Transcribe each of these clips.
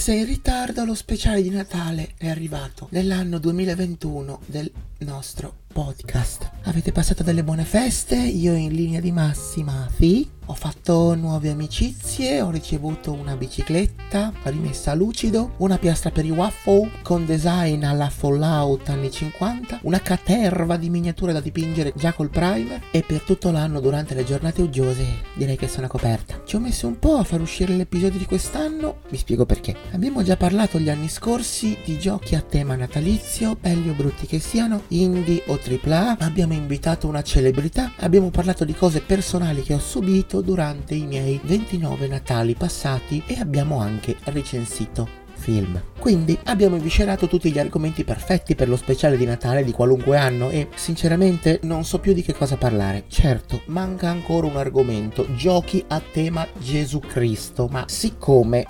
sei in ritardo, lo speciale di Natale è arrivato nell'anno 2021 del nostro podcast. Avete passato delle buone feste? Io in linea di massima sì. Ho fatto nuove amicizie, ho ricevuto una bicicletta rimessa a lucido, una piastra per i waffle con design alla Fallout anni 50, una caterva di miniature da dipingere già col primer, e per tutto l'anno durante le giornate uggiose direi che sono coperta. Ci ho messo un po' a far uscire l'episodio di quest'anno, vi spiego perché. Abbiamo già parlato gli anni scorsi di giochi a tema natalizio, belli o brutti che siano, indie o AAA, abbiamo invitato una celebrità, abbiamo parlato di cose personali che ho subito durante i miei 29 Natali passati e abbiamo anche recensito film. Quindi abbiamo eviscerato tutti gli argomenti perfetti per lo speciale di Natale di qualunque anno e sinceramente non so più di che cosa parlare. Certo, manca ancora un argomento, giochi a tema Gesù Cristo, ma siccome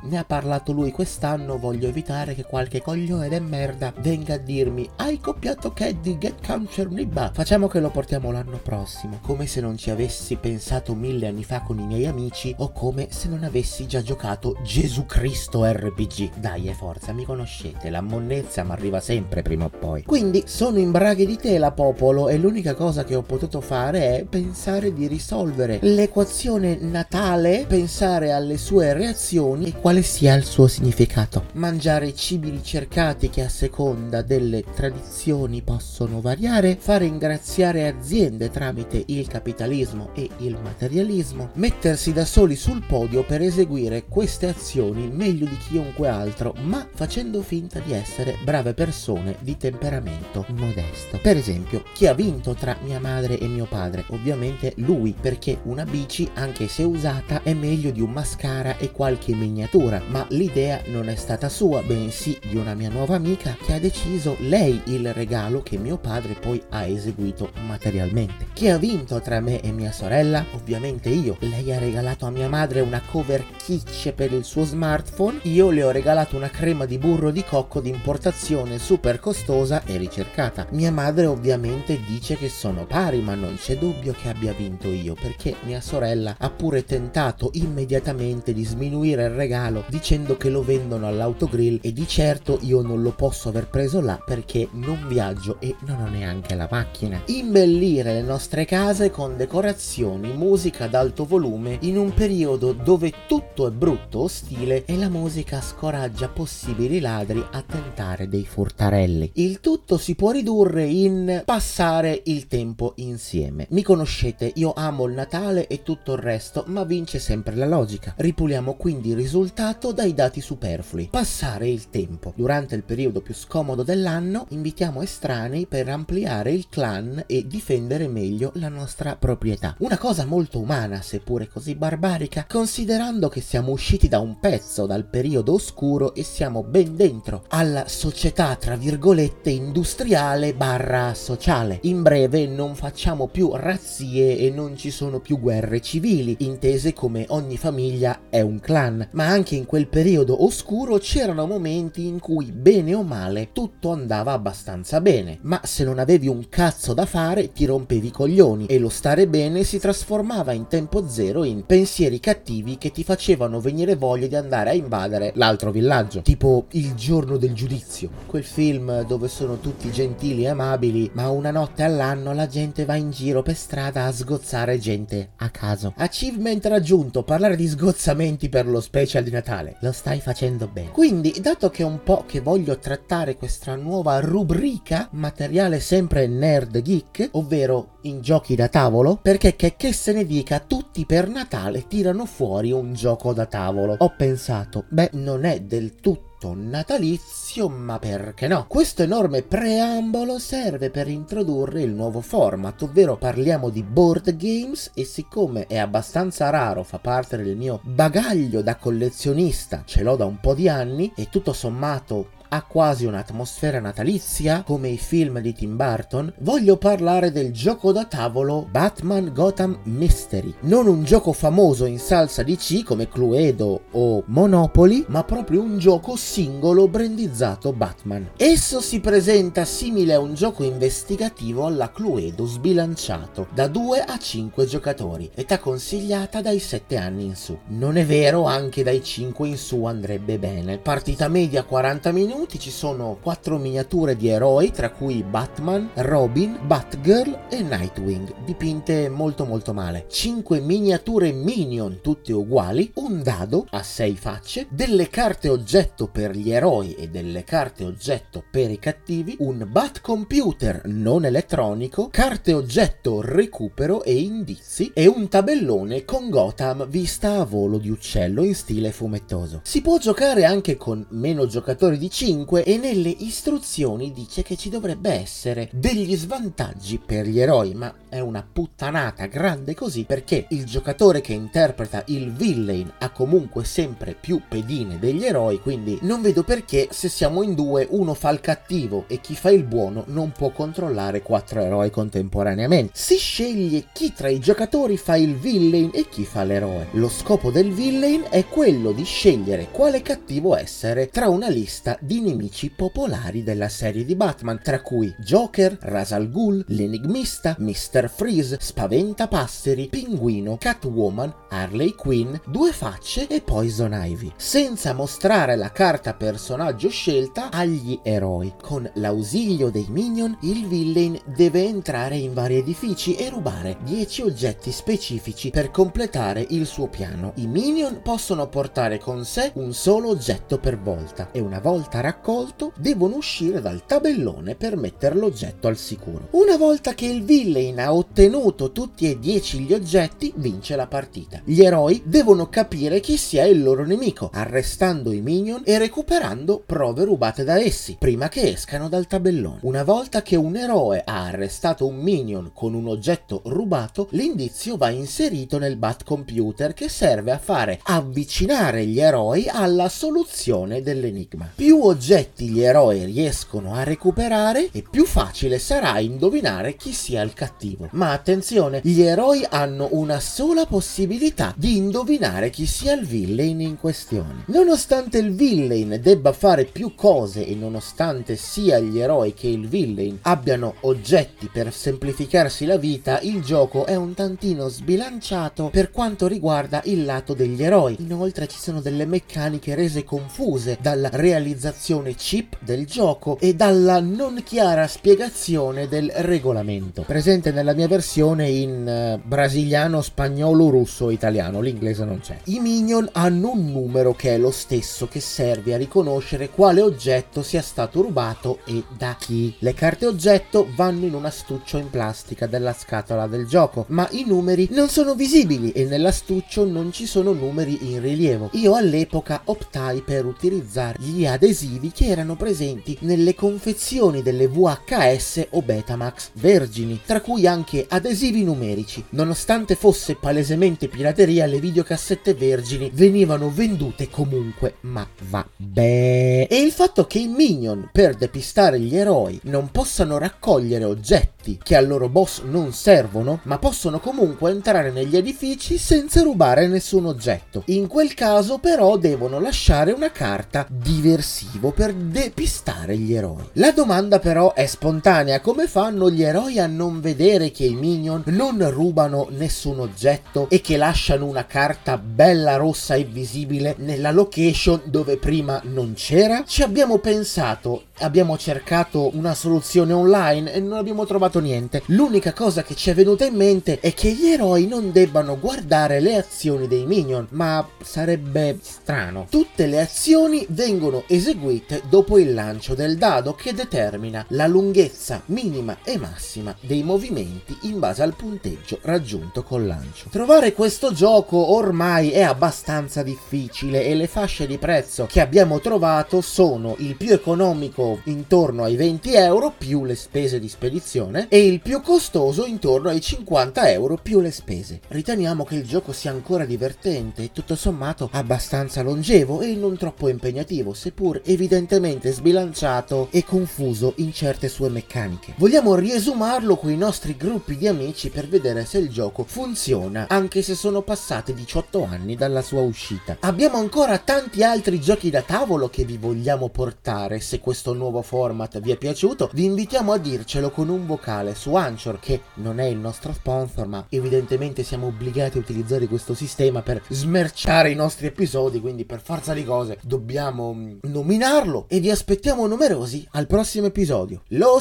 ne ha parlato lui quest'anno, voglio evitare che qualche coglione de merda venga a dirmi hai copiato Caddy Get Cancer Nibba. Facciamo che lo portiamo l'anno prossimo, come se non ci avessi pensato 1000 anni fa con i miei amici, o come se non avessi già giocato Gesù Cristo RPG. Dai, forza, mi conoscete, la monnezza mi arriva sempre prima o poi. Quindi sono in braghe di tela, popolo, e l'unica cosa che ho potuto fare è pensare di risolvere l'equazione Natale, pensare alle sue reazioni e quale sia il suo significato. Mangiare cibi ricercati che a seconda delle tradizioni possono variare, fare ingraziare aziende tramite il capitalismo e il materialismo, mettersi da soli sul podio per eseguire queste azioni meglio di chiunque altro, ma facendo finta di essere brave persone di temperamento modesto. Per esempio, chi ha vinto tra mia madre e mio padre? Ovviamente lui, perché una bici, anche se usata, è meglio di un mascara e qualche miniatura. Ma l'idea non è stata sua, bensì di una mia nuova amica che ha deciso lei il regalo che mio padre poi ha eseguito materialmente. Chi ha vinto tra me e mia sorella? Ovviamente io. Lei ha regalato a mia madre una cover kitsch per il suo smartphone, io le ho regalato una crema di burro di cocco di importazione super costosa e ricercata. Mia madre ovviamente dice che sono pari, ma non c'è dubbio che abbia vinto io, perché mia sorella ha pure tentato immediatamente di sminuire il regalo dicendo che lo vendono all'autogrill, e di certo io non lo posso aver preso là perché non viaggio e non ho neanche la macchina. Imbellire le nostre case con decorazioni, musica ad alto volume in un periodo dove tutto è brutto, ostile, e la musica scoraggia possibili ladri a tentare dei furtarelli. Il tutto si può ridurre in passare il tempo insieme. Mi conoscete, io amo il Natale e tutto il resto, ma vince sempre la logica. Ripuliamo quindi il risultato dai dati superflui. Passare il tempo. Durante il periodo più scomodo dell'anno invitiamo estranei per ampliare il clan e difendere meglio la nostra proprietà. Una cosa molto umana, seppure così barbarica, considerando che siamo usciti da un pezzo, dal periodo oscuro, e siamo ben dentro alla società tra virgolette industriale barra sociale. In breve, non facciamo più razzie e non ci sono più guerre civili, intese come ogni famiglia è un clan, ma anche in quel periodo oscuro c'erano momenti in cui bene o male tutto andava abbastanza bene, ma se non avevi un cazzo da fare ti rompevi i coglioni, e lo stare bene si trasformava in tempo zero in pensieri cattivi che ti facevano venire voglia di andare a invadere l'altro villaggio, tipo Il giorno del giudizio, quel film dove sono tutti gentili e amabili, ma una notte all'anno la gente va in giro per strada a sgozzare gente a caso. Achievement raggiunto, parlare di sgozzamenti per lo special di Natale, lo stai facendo bene. Quindi, dato che è un po' che voglio trattare questa nuova rubrica, materiale sempre nerd geek, ovvero in giochi da tavolo, perché che se ne dica, tutti per Natale tirano fuori un gioco da tavolo. Ho pensato, beh, non è del tutto natalizio, ma perché no? Questo enorme preambolo serve per introdurre il nuovo format, ovvero parliamo di board games, e siccome è abbastanza raro, fa parte del mio bagaglio da collezionista, ce l'ho da un po' di anni e tutto sommato ha quasi un'atmosfera natalizia, come i film di Tim Burton, voglio parlare del gioco da tavolo Batman Gotham Mystery. Non un gioco famoso in salsa DC come Cluedo o Monopoly, ma proprio un gioco singolo brandizzato Batman. Esso si presenta simile a un gioco investigativo alla Cluedo sbilanciato, da 2 a 5 giocatori, età consigliata dai 7 anni in su. Non è vero, anche dai 5 in su andrebbe bene. Partita media 40 minuti, ci sono 4 miniature di eroi, tra cui Batman, Robin, Batgirl e Nightwing, dipinte molto male. 5 miniature minion, tutte uguali, un dado a 6 facce, delle carte oggetto per gli eroi e delle carte oggetto per i cattivi, un Batcomputer non elettronico, carte oggetto recupero e indizi e un tabellone con Gotham vista a volo di uccello in stile fumettoso. Si può giocare anche con meno giocatori di 5 e nelle istruzioni dice che ci dovrebbe essere degli svantaggi per gli eroi, ma è una puttanata grande così, perché il giocatore che interpreta il villain ha comunque sempre più pedine degli eroi, quindi non vedo perché, se siamo in due, uno fa il cattivo e chi fa il buono non può controllare 4 eroi contemporaneamente. Si sceglie chi tra i giocatori fa il villain e chi fa l'eroe. Lo scopo del villain è quello di scegliere quale cattivo essere tra una lista di nemici popolari della serie di Batman, tra cui Joker, Ra's al Ghul, l'enigmista, Mr. Freeze, Spaventa Passeri, Pinguino, Catwoman, Harley Quinn, Due Facce e Poison Ivy, senza mostrare la carta personaggio scelta agli eroi. Con l'ausilio dei minion, il villain deve entrare in vari edifici e rubare 10 oggetti specifici per completare il suo piano. I minion possono portare con sé un solo oggetto per volta e, una volta raccolto, devono uscire dal tabellone per mettere l'oggetto al sicuro. Una volta che il villain ha ottenuto tutti e 10 gli oggetti, vince la partita. Gli eroi devono capire chi sia il loro nemico, arrestando i minion e recuperando prove rubate da essi prima che escano dal tabellone. Una volta che un eroe ha arrestato un minion con un oggetto rubato, l'indizio va inserito nel Batcomputer, che serve a fare avvicinare gli eroi alla soluzione dell'enigma. Più oggetti gli eroi riescono a recuperare e più facile sarà indovinare chi sia il cattivo. Ma attenzione, gli eroi hanno una sola possibilità di indovinare chi sia il villain in questione. Nonostante il villain debba fare più cose e nonostante sia gli eroi che il villain abbiano oggetti per semplificarsi la vita, il gioco è un tantino sbilanciato per quanto riguarda il lato degli eroi. Inoltre ci sono delle meccaniche rese confuse dalla realizzazione cheap del gioco e dalla non chiara spiegazione del regolamento, presente nella mia versione in brasiliano, spagnolo, russo e italiano, l'inglese non c'è. I minion hanno un numero che è lo stesso, che serve a riconoscere quale oggetto sia stato rubato e da chi. Le carte oggetto vanno in un astuccio in plastica della scatola del gioco, ma i numeri non sono visibili e nell'astuccio non ci sono numeri in rilievo. Io all'epoca optai per utilizzare gli adesivi che erano presenti nelle confezioni delle VHS o Betamax vergini, tra cui anche adesivi numerici. Nonostante fosse palesemente pirateria, le videocassette vergini venivano vendute comunque, ma vabbè. E il fatto che i minion, per depistare gli eroi, non possano raccogliere oggetti che al loro boss non servono, ma possono comunque entrare negli edifici senza rubare nessun oggetto. In quel caso però devono lasciare una carta diversivo per depistare gli eroi. La domanda però è spontanea: come fanno gli eroi a non vedere che i minion non rubano nessun oggetto e che lasciano una carta bella rossa e visibile nella location dove prima non c'era? Ci abbiamo pensato, abbiamo cercato una soluzione online e non abbiamo trovato niente. L'unica cosa che ci è venuta in mente è che gli eroi non debbano guardare le azioni dei minion, ma sarebbe strano. Tutte le azioni vengono eseguite dopo il lancio del dado, che determina la lunghezza minima e massima dei movimenti in base al punteggio raggiunto col lancio. Trovare questo gioco ormai è abbastanza difficile e le fasce di prezzo che abbiamo trovato sono il più economico intorno ai 20 euro più le spese di spedizione e il più costoso intorno ai 50 euro più le spese. Riteniamo che il gioco sia ancora divertente e tutto sommato abbastanza longevo e non troppo impegnativo, seppur evidentemente evidentemente sbilanciato e confuso in certe sue meccaniche. Vogliamo riesumarlo con i nostri gruppi di amici per vedere se il gioco funziona, anche se sono passati 18 anni dalla sua uscita. Abbiamo ancora tanti altri giochi da tavolo che vi vogliamo portare. Se questo nuovo format vi è piaciuto, vi invitiamo a dircelo con un vocale su Anchor, che non è il nostro sponsor, ma evidentemente siamo obbligati a utilizzare questo sistema per smerciare i nostri episodi, quindi per forza di cose dobbiamo nominarlo, e vi aspettiamo numerosi al prossimo episodio. Lo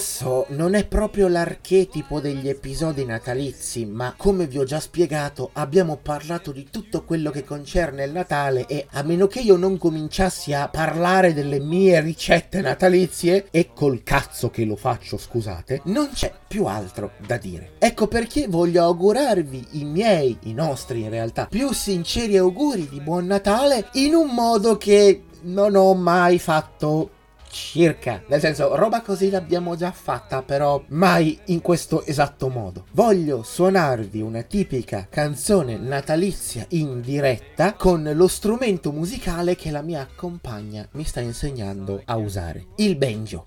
so, non è proprio l'archetipo degli episodi natalizi, ma come vi ho già spiegato abbiamo parlato di tutto quello che concerne il Natale, e a meno che io non cominciassi a parlare delle mie ricette natalizie, e col cazzo che lo faccio, scusate, non c'è più altro da dire. Ecco perché voglio augurarvi i nostri in realtà, più sinceri auguri di buon Natale in un modo che non ho mai fatto circa, nel senso, roba così l'abbiamo già fatta, però mai in questo esatto modo. Voglio suonarvi una tipica canzone natalizia in diretta con lo strumento musicale che la mia compagna mi sta insegnando a usare, il banjo.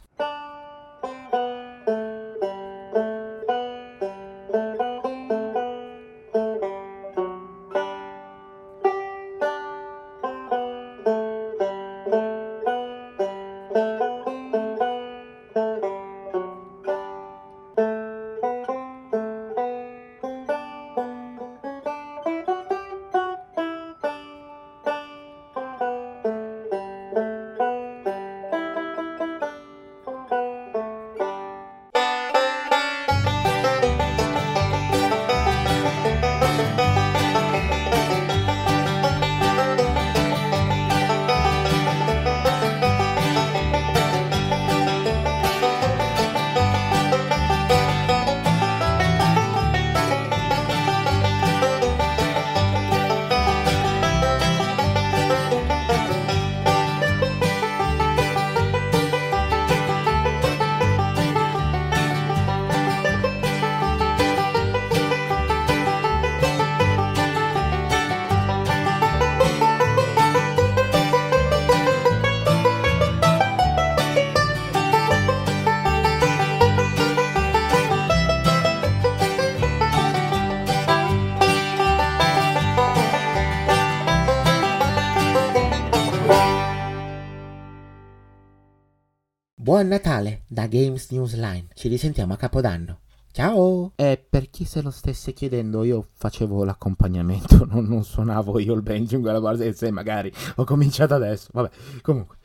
Buon Natale da Games Newsline, ci risentiamo a Capodanno. Ciao! Per chi se lo stesse chiedendo, io facevo l'accompagnamento, non suonavo io il banjo in quella parte, se magari ho cominciato adesso, vabbè, comunque.